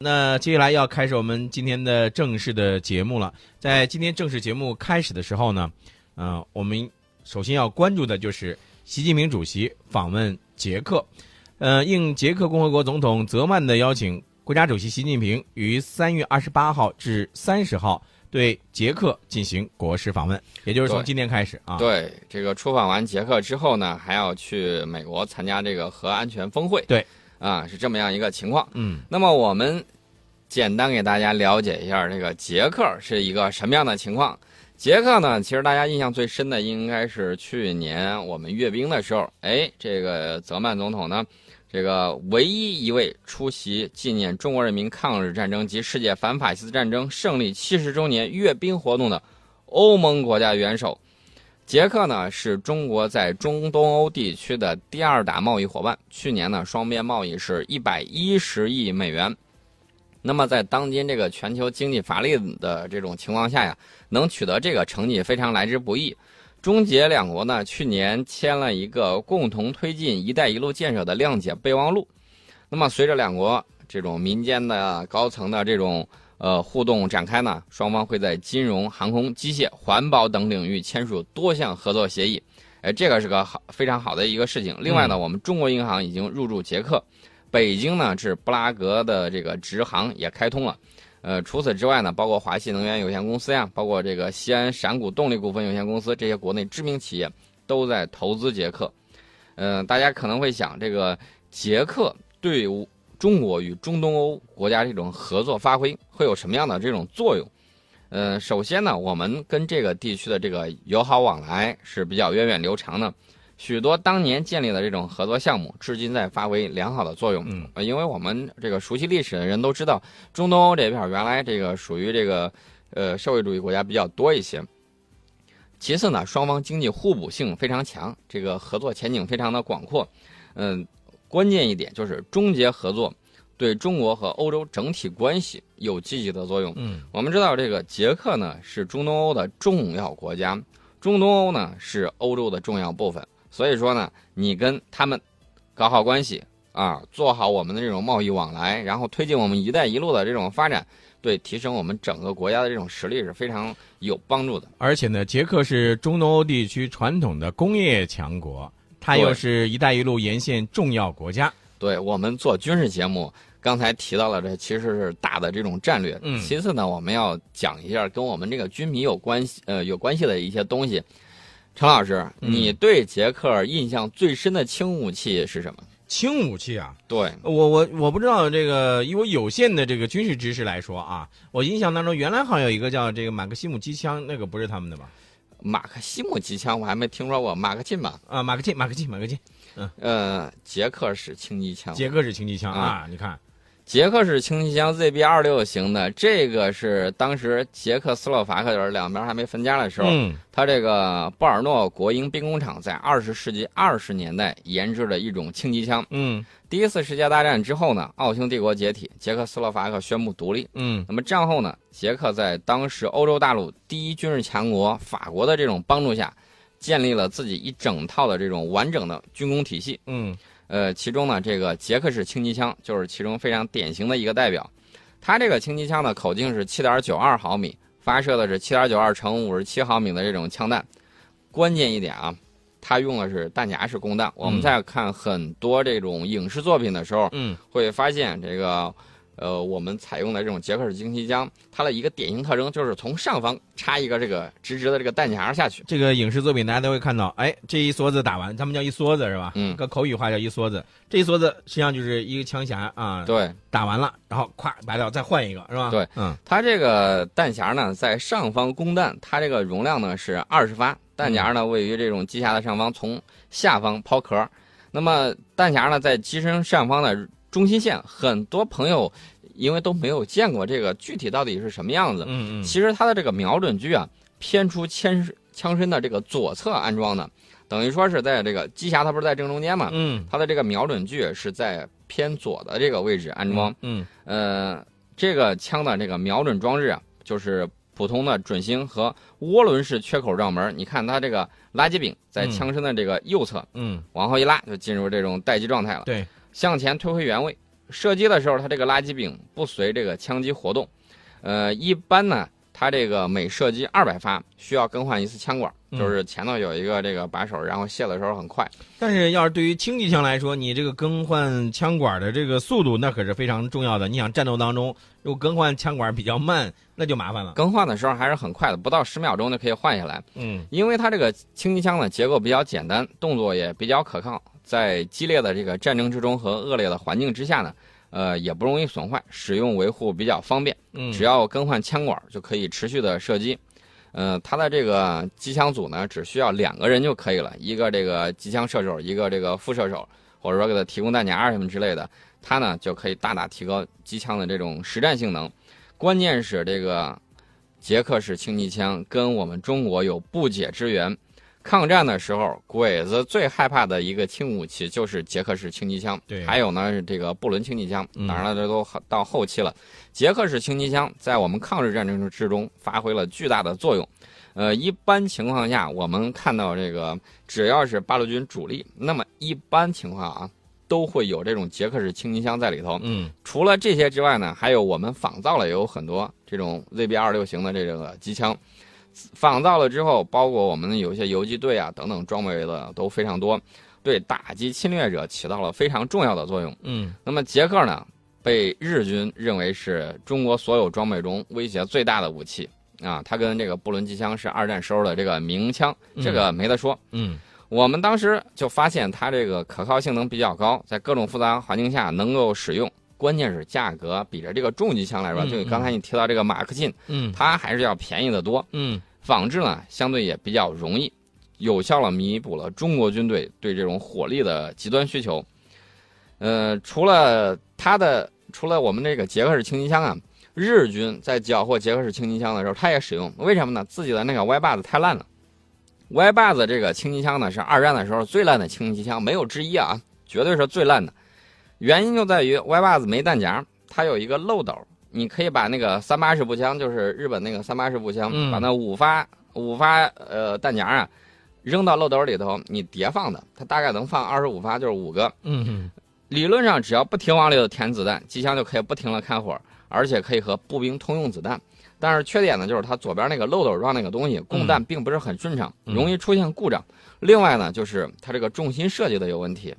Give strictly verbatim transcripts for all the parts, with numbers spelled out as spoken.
那接下来要开始我们今天的正式的节目了。在今天正式节目开始的时候呢，呃，我们首先要关注的就是习近平主席访问捷克。呃，应捷克共和国总统泽曼的邀请，国家主席习近平于三月二十八号至三十号对捷克进行国事访问，也就是从今天开始啊。对，这个出访完捷克之后呢，还要去美国参加这个核安全峰会。对。啊，是这么样一个情况。嗯，那么我们简单给大家了解一下这个捷克是一个什么样的情况。捷克呢，其实大家印象最深的应该是去年我们阅兵的时候，哎，这个泽曼总统呢，这个唯一一位出席纪念中国人民抗日战争及世界反法西斯战争胜利七十周年阅兵活动的欧盟国家元首。捷克呢是中国在中东欧地区的第二大贸易伙伴，去年呢双边贸易是一百一十亿美元。那么在当今这个全球经济乏力的这种情况下呀，能取得这个成绩非常来之不易。中捷两国呢去年签了一个共同推进“一带一路”建设的谅解备忘录。那么随着两国这种民间的高层的这种呃，互动展开呢，双方会在金融、航空、机械、环保等领域签署多项合作协议，哎，这个是个好非常好的一个事情。另外呢，我们中国银行已经入驻捷克，北京呢至布拉格的这个直航也开通了。呃，除此之外呢，包括华系能源有限公司呀，包括这个西安闪谷动力股份有限公司，这些国内知名企业都在投资捷克。嗯、呃，大家可能会想，这个捷克对中国与中东欧国家这种合作发挥会有什么样的这种作用？呃，首先呢，我们跟这个地区的这个友好往来是比较源远流长的，许多当年建立的这种合作项目，至今在发挥良好的作用。嗯、呃，因为我们这个熟悉历史的人都知道，中东欧这片原来这个属于这个呃社会主义国家比较多一些。其次呢，双方经济互补性非常强，这个合作前景非常的广阔。嗯、呃。关键一点就是中捷合作对中国和欧洲整体关系有积极的作用。嗯，我们知道这个捷克呢是中东欧的重要国家，中东欧呢是欧洲的重要部分，所以说呢，你跟他们搞好关系啊，做好我们的这种贸易往来，然后推进我们“一带一路”的这种发展，对提升我们整个国家的这种实力是非常有帮助的。而且呢，捷克是中东欧地区传统的工业强国。它又是一带一路沿线重要国家。对，我们做军事节目刚才提到了，这其实是大的这种战略。嗯，其次呢，我们要讲一下跟我们这个军迷有关系呃有关系的一些东西。陈老师，嗯、你对捷克印象最深的轻武器是什么？轻武器啊，对，我我我不知道这个，以我有限的这个军事知识来说啊，我印象当中原来好像有一个叫这个马克西姆机枪，那个不是他们的吧？马克西姆机枪我还没听说过，马克沁吧？啊，马克沁，马克沁，马克沁。嗯，呃，捷克式轻机枪，捷克式轻机枪啊！嗯、你看，捷克式轻机枪 Z B 二十六 型的，这个是当时捷克斯洛伐克就是两边还没分家的时候，嗯、它这个布尔诺国营兵工厂在二十世纪二十年代研制的一种轻机枪。嗯，第一次世界大战之后呢，奥匈帝国解体，捷克斯洛伐克宣布独立。嗯，那么战后呢，捷克在当时欧洲大陆第一军事强国法国的这种帮助下，建立了自己一整套的这种完整的军工体系。嗯，呃，其中呢，这个捷克式轻机枪就是其中非常典型的一个代表。它这个轻机枪的口径是 七点九二毫米，发射的是 七点九二乘五十七毫米的这种枪弹。关键一点啊，它用的是弹夹式供弹。我们在看很多这种影视作品的时候，嗯，会发现这个，呃，我们采用的这种捷克式轻机枪，它的一个典型特征就是从上方插一个这个直直的这个弹夹下去。这个影视作品大家都会看到，哎，这一梭子打完，他们叫一梭子是吧？嗯，跟口语化叫一梭子。这一梭子实际上就是一个枪匣啊，对，打完了，然后咵拔掉，再换一个是吧？对，嗯，它这个弹匣呢在上方供弹，它这个容量呢是二十发。弹夹呢位于这种机匣的上方，从下方抛壳。那么弹夹呢在机身上方的中心线，很多朋友因为都没有见过这个具体到底是什么样子。嗯嗯，其实它的这个瞄准具啊偏出枪身的这个左侧安装的，等于说是在这个机匣它不是在正中间嘛？嗯，它的这个瞄准具是在偏左的这个位置安装。嗯，嗯呃，这个枪的这个瞄准装置啊，就是普通的准星和涡轮式缺口照门，你看它这个垃圾柄在枪身的这个右侧，嗯，往后一拉就进入这种待机状态了。对，向前推回原位，射击的时候，它这个垃圾柄不随这个枪机活动。呃，一般呢，它这个每射击二百发需要更换一次枪管，就是前头有一个这个把手，然后卸的时候很快。但是要是对于轻机枪来说，你这个更换枪管的这个速度那可是非常重要的。你想战斗当中，如果更换枪管比较慢，那就麻烦了。更换的时候还是很快的，不到十秒钟就可以换下来。嗯，因为它这个轻机枪的结构比较简单，动作也比较可靠。在激烈的这个战争之中和恶劣的环境之下呢，呃，也不容易损坏，使用维护比较方便。嗯，只要更换枪管就可以持续的射击。呃，它的这个机枪组呢，只需要两个人就可以了，一个这个机枪射手，一个这个副射手，或者说给他提供弹夹什么之类的，它呢就可以大大提高机枪的这种实战性能。关键是这个捷克式轻机枪跟我们中国有不解之缘。抗战的时候，鬼子最害怕的一个轻武器就是捷克式轻机枪，对，还有呢这个布伦轻机枪。当然了，这都到后期了。捷克式轻机枪在我们抗日战争之中发挥了巨大的作用。呃，一般情况下，我们看到这个只要是八路军主力，那么一般情况啊都会有这种捷克式轻机枪在里头。嗯，除了这些之外呢，还有我们仿造了也有很多这种 Z B 二十六 型的这个机枪。仿造了之后，包括我们有一些游击队啊等等装备的都非常多，对打击侵略者起到了非常重要的作用。嗯，那么捷克呢，被日军认为是中国所有装备中威胁最大的武器啊，它跟这个布伦机枪是二战时候的这个名枪，这个没得说。嗯。嗯，我们当时就发现它这个可靠性能比较高，在各种复杂环境下能够使用。关键是价格比着这个重机枪来说，嗯、就刚才你提到这个马克沁，嗯，它还是要便宜的多。嗯，仿制呢相对也比较容易，有效地弥补了中国军队对这种火力的极端需求。呃，除了它的，除了我们这个捷克式轻机枪啊，日军在缴获捷克式轻机枪的时候，它也使用，为什么呢？自己的那个歪把子太烂了。歪把子这个轻机枪呢，是二战的时候最烂的轻机枪，没有之一啊，绝对是最烂的。原因就在于歪把子没弹夹，它有一个漏斗，你可以把那个三八式步枪，就是日本那个三八式步枪，嗯、把那五发五发呃弹夹啊扔到漏斗里头，你叠放的，它大概能放二十五发，就是五个。嗯，理论上只要不停往里头填子弹，机枪就可以不停了开火，而且可以和步兵通用子弹。但是缺点呢，就是它左边那个漏斗状那个东西供弹并不是很顺畅，嗯、容易出现故障。另外呢，就是它这个重心设计的有问题。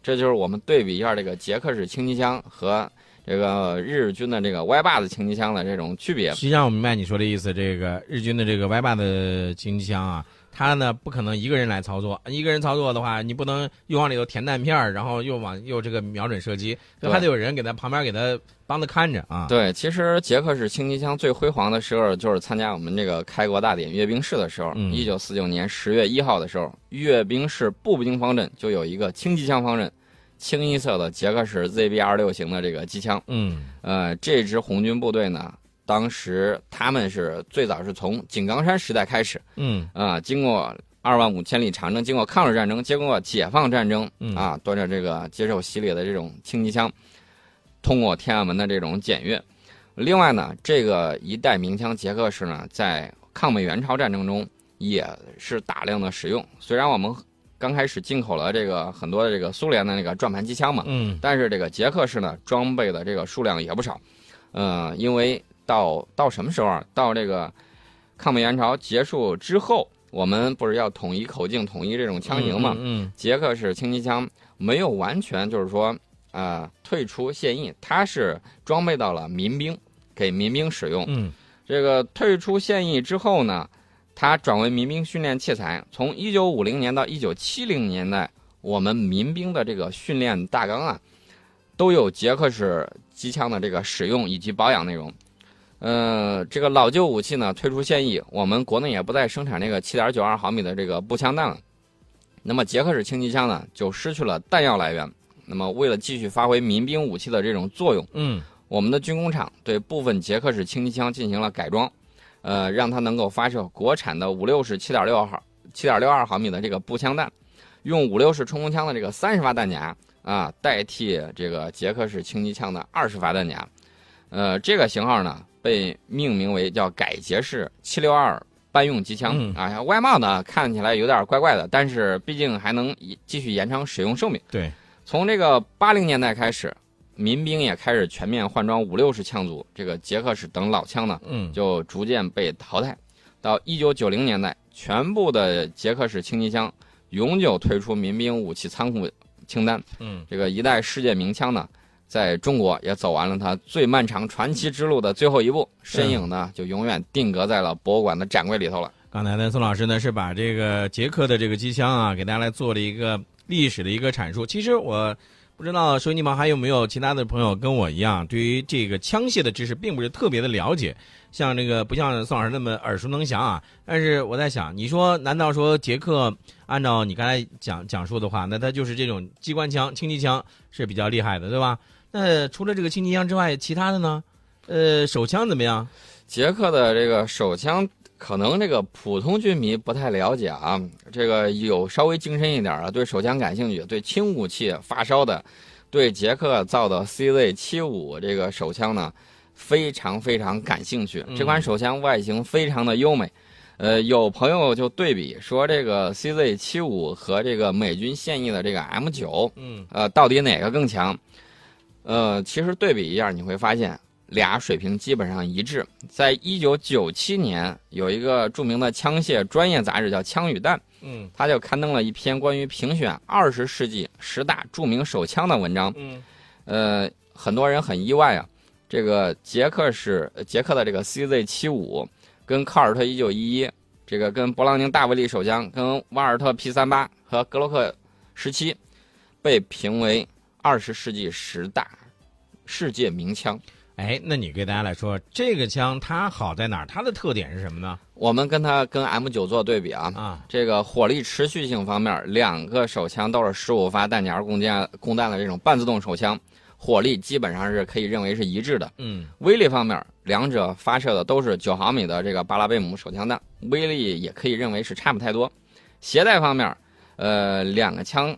这就是我们对比一下这个捷克式轻机枪和这个日军的这个歪把子轻机枪的这种区别。实际上我明白你说的意思，这个日军的这个歪把子轻机枪啊，它呢不可能一个人来操作，一个人操作的话，你不能又往里头填弹片，然后又往又这个瞄准射击，还得有人给他旁边给他帮他看着啊。对，其实捷克式轻机枪最辉煌的时候就是参加我们这个开国大典阅兵式的时候，一九四九年十月一号的时候，阅兵式步兵方阵就有一个轻机枪方阵。清一色的捷克式 Z B 二十六 型的这个机枪，嗯，呃，这支红军部队呢，当时他们是最早是从井冈山时代开始，嗯，啊、呃，经过二万五千里长征，经过抗日战争，经过解放战争，嗯、啊，端着这个接受洗礼的这种轻机枪，通过天安门的这种检阅。另外呢，这个一代名枪捷克式呢，在抗美援朝战争中也是大量的使用，虽然我们刚开始进口了这个很多的这个苏联的那个转盘机枪嘛，嗯，但是这个捷克式呢装备的这个数量也不少，呃，因为到到什么时候啊？到这个抗美援朝结束之后，我们不是要统一口径、统一这种枪型嘛？嗯，嗯捷克式轻机枪没有完全就是说啊、呃、退出现役，它是装备到了民兵，给民兵使用。嗯，这个退出现役之后呢？它转为民兵训练器材，从一九五零年到一九七零年代，我们民兵的这个训练大纲啊，都有捷克式机枪的这个使用以及保养内容。呃，这个老旧武器呢退出现役，我们国内也不再生产这个 七点九二毫米的这个步枪弹了。那么捷克式轻机枪呢，就失去了弹药来源。那么为了继续发挥民兵武器的这种作用，嗯，我们的军工厂对部分捷克式轻机枪进行了改装。呃，让它能够发射国产的五六式七点六毫七点六二毫米的这个步枪弹，用五六式冲锋枪的这个三十发弹夹啊，代替这个捷克式轻机枪的二十发弹夹。呃，这个型号呢被命名为叫改捷式七六二班用机枪、嗯、啊。外貌呢看起来有点怪怪的，但是毕竟还能继续延长使用寿命。对，从这个八零年代开始，民兵也开始全面换装五六式枪组，这个捷克式等老枪呢，嗯，就逐渐被淘汰。到一九九零年代，全部的捷克式轻机枪永久退出民兵武器仓库清单。嗯，这个一代世界名枪呢，在中国也走完了它最漫长传奇之路的最后一步，身影呢就永远定格在了博物馆的展柜里头了。刚才呢，宋老师呢是把这个捷克的这个机枪啊，给大家来做了一个历史的一个阐述。其实我不知道收音机旁还有没有其他的朋友跟我一样，对于这个枪械的知识并不是特别的了解，像这个不像宋老师那么耳熟能详啊。但是我在想，你说难道说捷克按照你刚才讲讲述的话，那它就是这种机关枪、轻机枪是比较厉害的，对吧？那除了这个轻机枪之外，其他的呢？呃，手枪怎么样？捷克的这个手枪。可能这个普通军迷不太了解啊，这个有稍微精深一点啊，对手枪感兴趣，对轻武器发烧的，对捷克造的 C Z 七十五 这个手枪呢非常非常感兴趣。这款手枪外形非常的优美，呃，有朋友就对比说这个 C Z 七十五 和这个美军现役的这个 M 九， 嗯，呃，到底哪个更强？呃，其实对比一下你会发现。俩水平基本上一致。在一九九七年，有一个著名的枪械专业杂志叫《枪与弹》，嗯，他就刊登了一篇关于评选二十世纪十大著名手枪的文章。嗯，呃，很多人很意外啊，这个捷克是捷克的这个 C Z 七十五， 跟卡尔特一九一一，这个跟勃朗宁大卫利手枪，跟瓦尔特 P 三十八 和格洛克十七，被评为二十世纪十大世界名枪。哎，那你给大家来说，这个枪它好在哪儿？它的特点是什么呢？我们跟它跟 M 九 做对比啊，啊，这个火力持续性方面，两个手枪都是十五发弹夹供电供弹的这种半自动手枪，火力基本上是可以认为是一致的。嗯，威力方面，两者发射的都是九毫米的这个巴拉贝姆手枪弹，威力也可以认为是差不太多。携带方面，呃，两个枪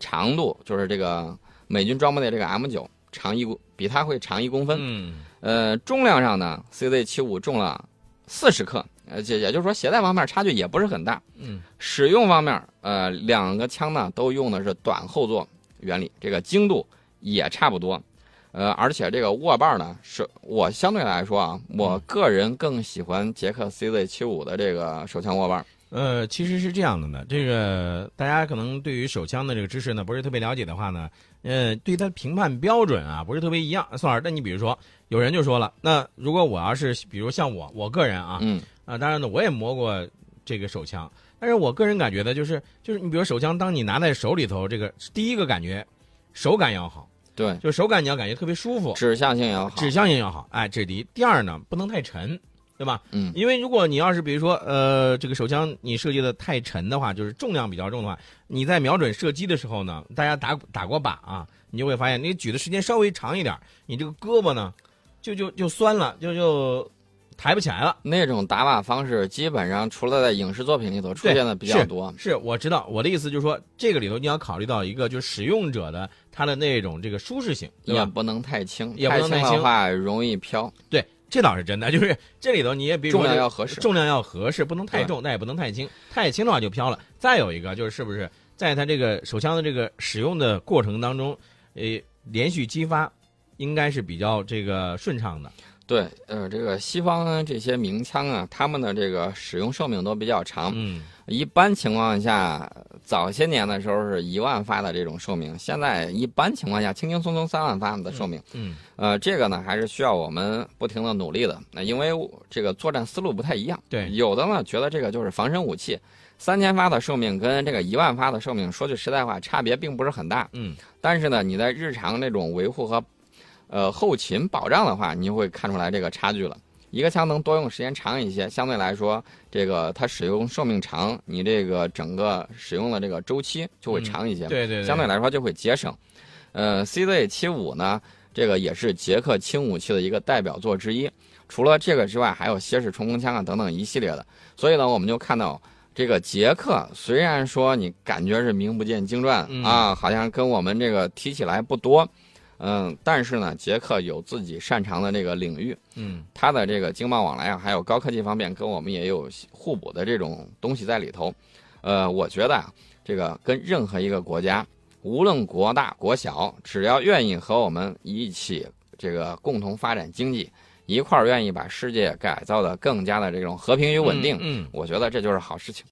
长度就是这个美军装备的这个 M 九。长一比它会长一公分，嗯，呃，重量上呢 ，C Z 七十五 重了四十克，呃，也也就是说携带方面差距也不是很大，嗯，使用方面，呃，两个枪呢都用的是短后座原理，这个精度也差不多，呃，而且这个握把呢，是我相对来说啊，我个人更喜欢捷克 C Z 七十五 的这个手枪握把。呃，其实是这样的呢，这个大家可能对于手枪的这个知识呢不是特别了解的话呢，呃，对它评判标准啊不是特别一样。宋老师，那你比如说，有人就说了，那如果我要是比如像我，我个人啊，嗯，啊、呃，当然呢我也摸过这个手枪，但是我个人感觉呢，就是就是你比如手枪，当你拿在手里头，这个第一个感觉，手感要好，对，就手感你要感觉特别舒服，指向性要好，指向性要好，哎，这第一。第二呢，不能太沉。对吧？嗯，因为如果你要是比如说，呃，这个手枪你设计的太沉的话，就是重量比较重的话，你在瞄准射击的时候呢，大家打打过靶啊，你就会发现，你举的时间稍微长一点，你这个胳膊呢，就就就酸了，就就抬不起来了。那种打靶方式，基本上除了在影视作品里头出现的比较多。是，是，我知道，我的意思就是说，这个里头你要考虑到一个，就是使用者的他的那种这个舒适性，也不能太轻，也不能太轻的话容易飘。对。这倒是真的，就是这里头你也比如说重量要合适，重量要合适，不能太重，但也不能太轻，太轻的话就飘了。再有一个就是，是不是在它这个手枪的这个使用的过程当中，呃，连续激发应该是比较这个顺畅的。对，呃，这个西方呢这些名枪啊，他们的这个使用寿命都比较长。嗯，一般情况下，早些年的时候是一万发的这种寿命，现在一般情况下轻轻松松三万发的寿命。嗯，嗯呃，这个呢还是需要我们不停的努力的。那因为这个作战思路不太一样，对，有的呢觉得这个就是防身武器，三千发的寿命跟这个一万发的寿命，说句实在话，差别并不是很大。嗯，但是呢，你在日常那种维护和呃后勤保障的话，你就会看出来这个差距了。一个枪能多用时间长一些，相对来说，这个它使用寿命长，你这个整个使用的这个周期就会长一些，嗯、对, 对对，相对来说就会节省。呃 ，C Z 七十五 呢，这个也是捷克轻武器的一个代表作之一。除了这个之外，还有斜式冲锋枪啊等等一系列的。所以呢，我们就看到这个捷克，虽然说你感觉是名不见经传、嗯、啊，好像跟我们这个提起来不多。嗯，但是呢，捷克有自己擅长的这个领域，嗯，它的这个经贸往来啊，还有高科技方面，跟我们也有互补的这种东西在里头。呃，我觉得啊，这个跟任何一个国家，无论国大国小，只要愿意和我们一起这个共同发展经济，一块儿愿意把世界改造的更加的这种和平与稳定，嗯嗯、我觉得这就是好事情。